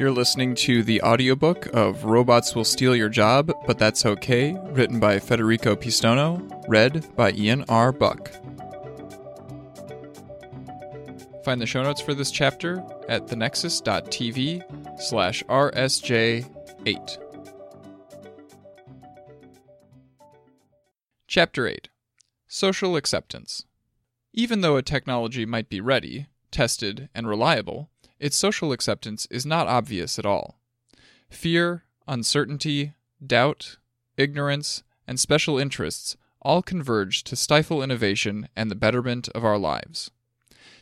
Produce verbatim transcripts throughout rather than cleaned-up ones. You're listening to the audiobook of Robots Will Steal Your Job, But That's Okay, written by Federico Pistono, read by Ian R. Buck. Find the show notes for this chapter at thenexus.tv slash rsj8. Chapter eight. Social Acceptance. Even though a technology might be ready, tested, and reliable, its social acceptance is not obvious at all. Fear, uncertainty, doubt, ignorance, and special interests all converge to stifle innovation and the betterment of our lives.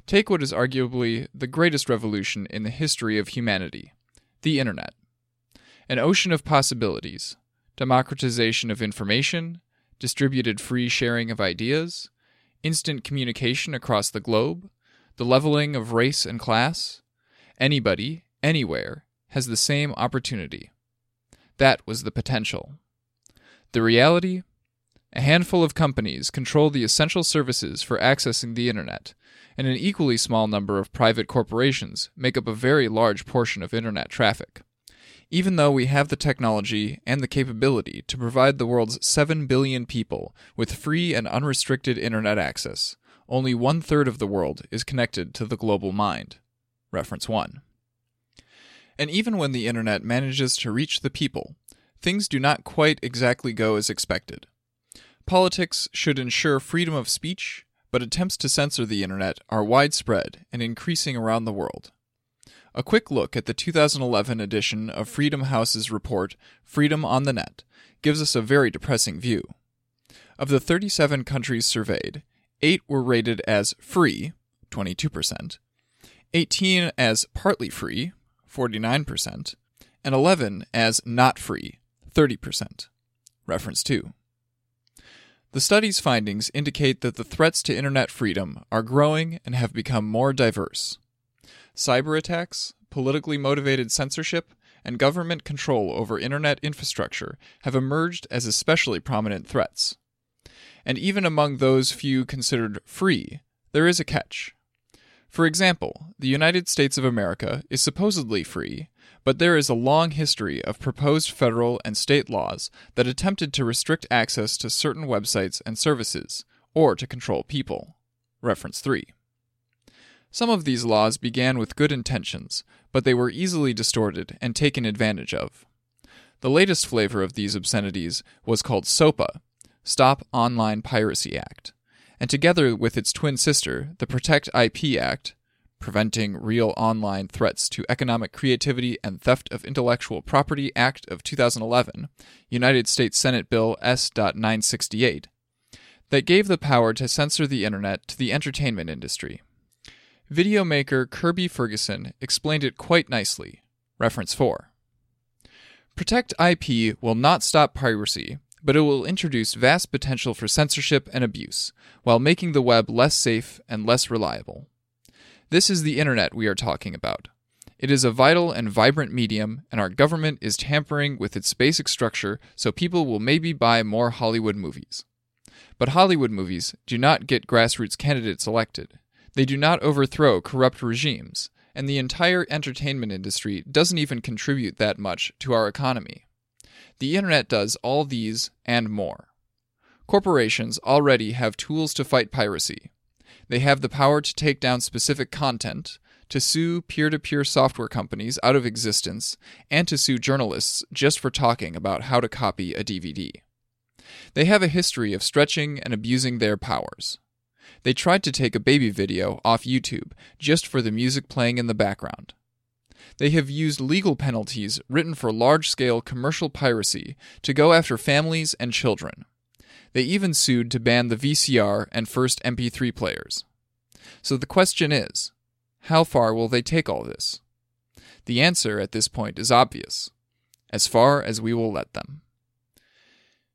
Take what is arguably the greatest revolution in the history of humanity, the Internet. An ocean of possibilities, democratization of information, distributed free sharing of ideas, instant communication across the globe, the leveling of race and class. Anybody, anywhere, has the same opportunity. That was the potential. The reality? A handful of companies control the essential services for accessing the Internet, and an equally small number of private corporations make up a very large portion of Internet traffic. Even though we have the technology and the capability to provide the world's seven billion people with free and unrestricted Internet access, only one-third of the world is connected to the global mind. Reference one. And even when the Internet manages to reach the people, things do not quite exactly go as expected. Politics should ensure freedom of speech, but attempts to censor the Internet are widespread and increasing around the world. A quick look at the two thousand eleven edition of Freedom House's report, Freedom on the Net, gives us a very depressing view. Of the thirty-seven countries surveyed, eight were rated as free, twenty-two percent, eighteen as partly free, forty-nine percent, and eleven as not free, thirty percent. Reference two. The study's findings indicate that the threats to Internet freedom are growing and have become more diverse. Cyber attacks, politically motivated censorship, and government control over Internet infrastructure have emerged as especially prominent threats. And even among those few considered free, there is a catch. For example, the United States of America is supposedly free, but there is a long history of proposed federal and state laws that attempted to restrict access to certain websites and services, or to control people. Reference three. Some of these laws began with good intentions, but they were easily distorted and taken advantage of. The latest flavor of these obscenities was called SOPA, Stop Online Piracy Act, and together with its twin sister, the Protect I P Act, Preventing Real Online Threats to Economic Creativity and Theft of Intellectual Property Act of two thousand eleven, United States Senate Bill S nine sixty-eight, that gave the power to censor the Internet to the entertainment industry. Video maker Kirby Ferguson explained it quite nicely. Reference four. Protect I P will not stop piracy, but it will introduce vast potential for censorship and abuse, while making the web less safe and less reliable. This is the Internet we are talking about. It is a vital and vibrant medium, and our government is tampering with its basic structure so people will maybe buy more Hollywood movies. But Hollywood movies do not get grassroots candidates elected. They do not overthrow corrupt regimes, and the entire entertainment industry doesn't even contribute that much to our economy. The Internet does all these and more. Corporations already have tools to fight piracy. They have the power to take down specific content, to sue peer-to-peer software companies out of existence, and to sue journalists just for talking about how to copy a D V D. They have a history of stretching and abusing their powers. They tried to take a baby video off YouTube just for the music playing in the background. They have used legal penalties written for large-scale commercial piracy to go after families and children. They even sued to ban the V C R and first M P three players. So the question is, how far will they take all this? The answer at this point is obvious. As far as we will let them.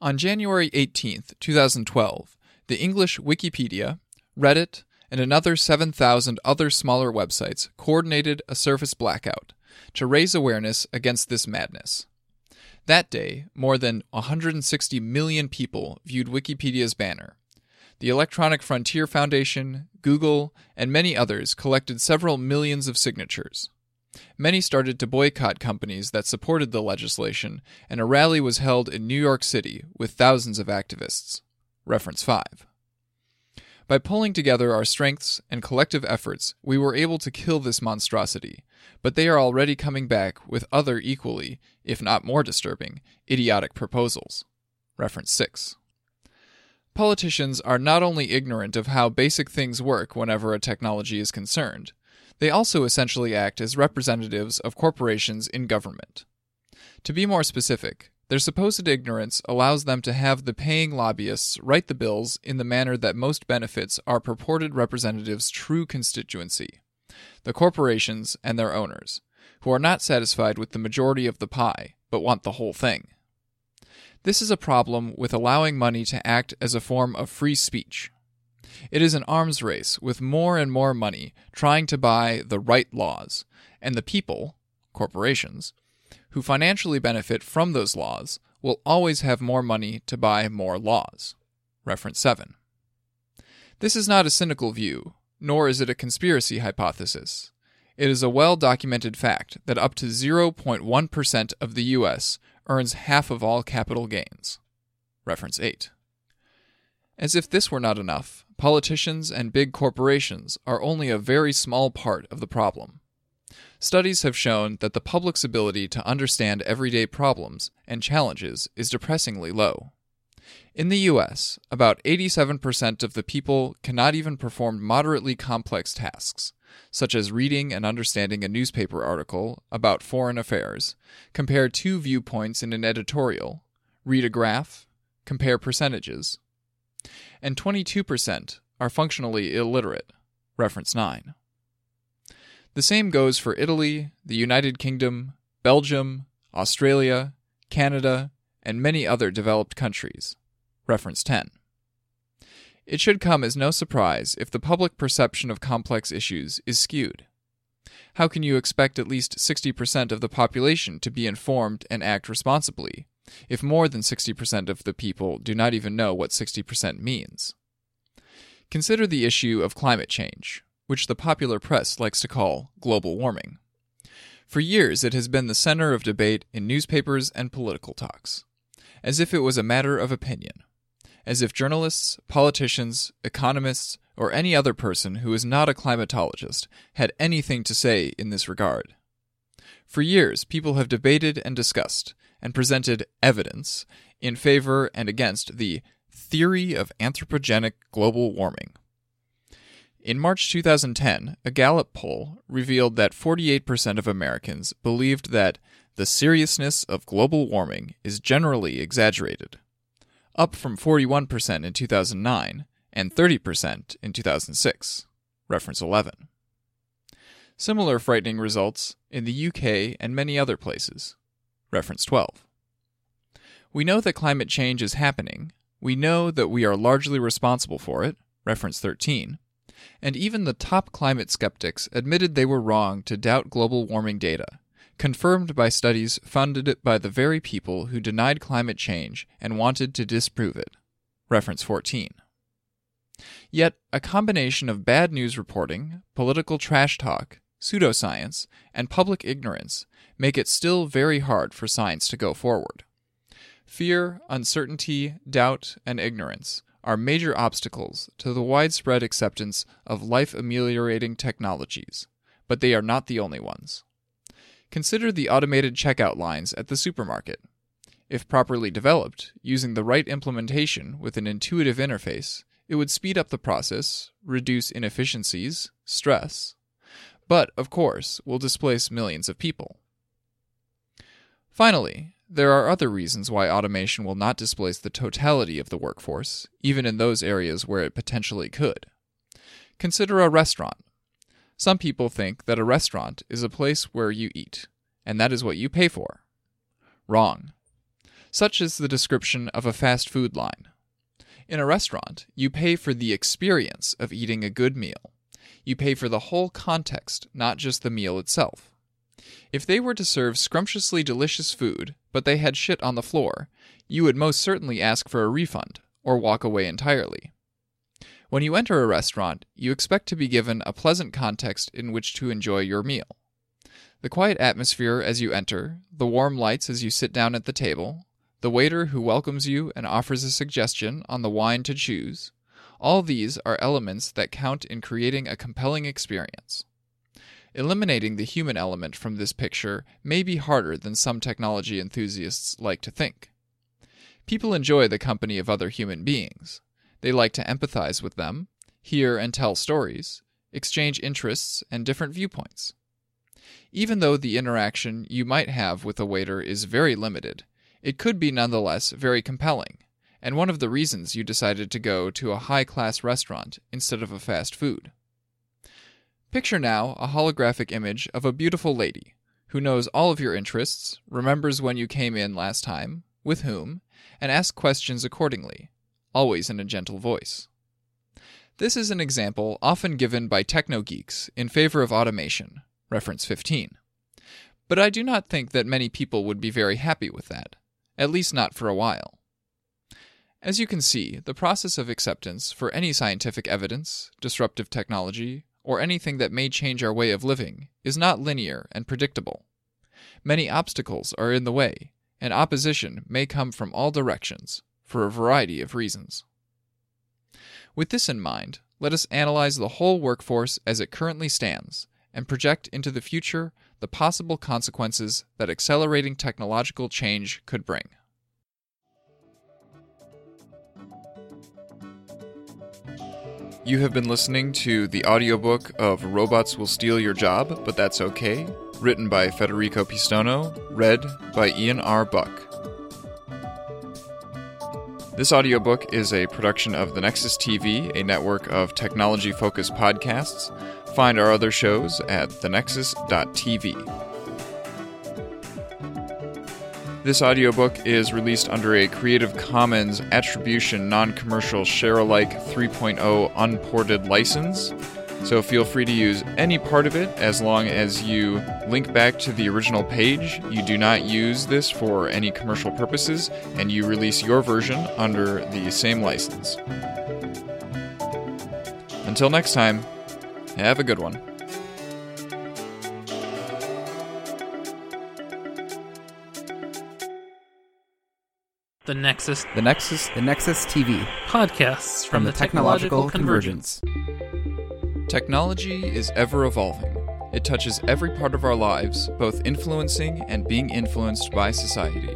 On January eighteenth, twenty twelve, the English Wikipedia, Reddit, and another seven thousand other smaller websites coordinated a service blackout to raise awareness against this madness. That day, more than one hundred sixty million people viewed Wikipedia's banner. The Electronic Frontier Foundation, Google, and many others collected several millions of signatures. Many started to boycott companies that supported the legislation, and a rally was held in New York City with thousands of activists. Reference five. By pulling together our strengths and collective efforts, we were able to kill this monstrosity, but they are already coming back with other equally, if not more disturbing, idiotic proposals. Reference six. Politicians are not only ignorant of how basic things work whenever a technology is concerned, they also essentially act as representatives of corporations in government. To be more specific, their supposed ignorance allows them to have the paying lobbyists write the bills in the manner that most benefits our purported representatives' true constituency, the corporations and their owners, who are not satisfied with the majority of the pie, but want the whole thing. This is a problem with allowing money to act as a form of free speech. It is an arms race with more and more money trying to buy the right laws, and the people, corporations, who financially benefit from those laws will always have more money to buy more laws. Reference seven. This is not a cynical view, nor is it a conspiracy hypothesis. It is a well-documented fact that up to zero point one percent of the U S earns half of all capital gains. Reference eight. As if this were not enough, politicians and big corporations are only a very small part of the problem. Studies have shown that the public's ability to understand everyday problems and challenges is depressingly low. In the U S, about eighty-seven percent of the people cannot even perform moderately complex tasks, such as reading and understanding a newspaper article about foreign affairs, compare two viewpoints in an editorial, read a graph, compare percentages, and twenty-two percent are functionally illiterate. Reference nine. The same goes for Italy, the United Kingdom, Belgium, Australia, Canada, and many other developed countries. Reference ten. It should come as no surprise if the public perception of complex issues is skewed. How can you expect at least sixty percent of the population to be informed and act responsibly, if more than sixty percent of the people do not even know what sixty percent means? Consider the issue of climate change, which the popular press likes to call global warming. For years, it has been the center of debate in newspapers and political talks, as if it was a matter of opinion, as if journalists, politicians, economists, or any other person who is not a climatologist had anything to say in this regard. For years, people have debated and discussed and presented evidence in favor and against the theory of anthropogenic global warming. In March two thousand ten, a Gallup poll revealed that forty-eight percent of Americans believed that the seriousness of global warming is generally exaggerated, up from forty-one percent in two thousand nine and thirty percent in two thousand six. Reference eleven. Similar frightening results in the U K and many other places. Reference twelve. We know that climate change is happening. We know that we are largely responsible for it. Reference thirteen. And even the top climate skeptics admitted they were wrong to doubt global warming data, confirmed by studies funded by the very people who denied climate change and wanted to disprove it. Reference fourteen. Yet, a combination of bad news reporting, political trash talk, pseudoscience, and public ignorance make it still very hard for science to go forward. Fear, uncertainty, doubt, and ignorance are major obstacles to the widespread acceptance of life-ameliorating technologies, but they are not the only ones. Consider the automated checkout lines at the supermarket. If properly developed, using the right implementation with an intuitive interface, it would speed up the process, reduce inefficiencies, stress, but, of course, will displace millions of people. Finally, there are other reasons why automation will not displace the totality of the workforce, even in those areas where it potentially could. Consider a restaurant. Some people think that a restaurant is a place where you eat, and that is what you pay for. Wrong. Such is the description of a fast food line. In a restaurant, you pay for the experience of eating a good meal. You pay for the whole context, not just the meal itself. If they were to serve scrumptiously delicious food, but they had shit on the floor, you would most certainly ask for a refund, or walk away entirely. When you enter a restaurant, you expect to be given a pleasant context in which to enjoy your meal. The quiet atmosphere as you enter, the warm lights as you sit down at the table, the waiter who welcomes you and offers a suggestion on the wine to choose, all these are elements that count in creating a compelling experience. Eliminating the human element from this picture may be harder than some technology enthusiasts like to think. People enjoy the company of other human beings. They like to empathize with them, hear and tell stories, exchange interests and different viewpoints. Even though the interaction you might have with a waiter is very limited, it could be nonetheless very compelling, and one of the reasons you decided to go to a high-class restaurant instead of a fast food. Picture now a holographic image of a beautiful lady who knows all of your interests, remembers when you came in last time, with whom, and asks questions accordingly, always in a gentle voice. This is an example often given by techno-geeks in favor of automation, reference fifteen. But I do not think that many people would be very happy with that, at least not for a while. As you can see, the process of acceptance for any scientific evidence, disruptive technology, or anything that may change our way of living, is not linear and predictable. Many obstacles are in the way, and opposition may come from all directions, for a variety of reasons. With this in mind, let us analyze the whole workforce as it currently stands, and project into the future the possible consequences that accelerating technological change could bring. You have been listening to the audiobook of Robots Will Steal Your Job, But That's Okay, written by Federico Pistono, read by Ian R. Buck. This audiobook is a production of The Nexus T V, a network of technology-focused podcasts. Find our other shows at the nexus dot t v. This audiobook is released under a Creative Commons Attribution Non-Commercial Share-alike three point oh Unported license, so feel free to use any part of it as long as you link back to the original page, you do not use this for any commercial purposes, and you release your version under the same license. Until next time, have a good one. The Nexus. The Nexus. The Nexus T V. Podcasts from, from the, the technological, technological convergence. convergence. Technology is ever evolving. It touches every part of our lives, both influencing and being influenced by society.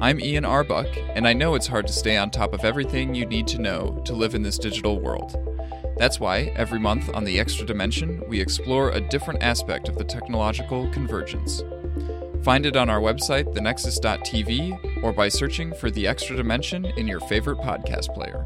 I'm Ian R. Buck, and I know it's hard to stay on top of everything you need to know to live in this digital world. That's why, every month on The Extra Dimension, we explore a different aspect of the technological convergence. Find it on our website, the nexus dot t v, or by searching for The Extra Dimension in your favorite podcast player.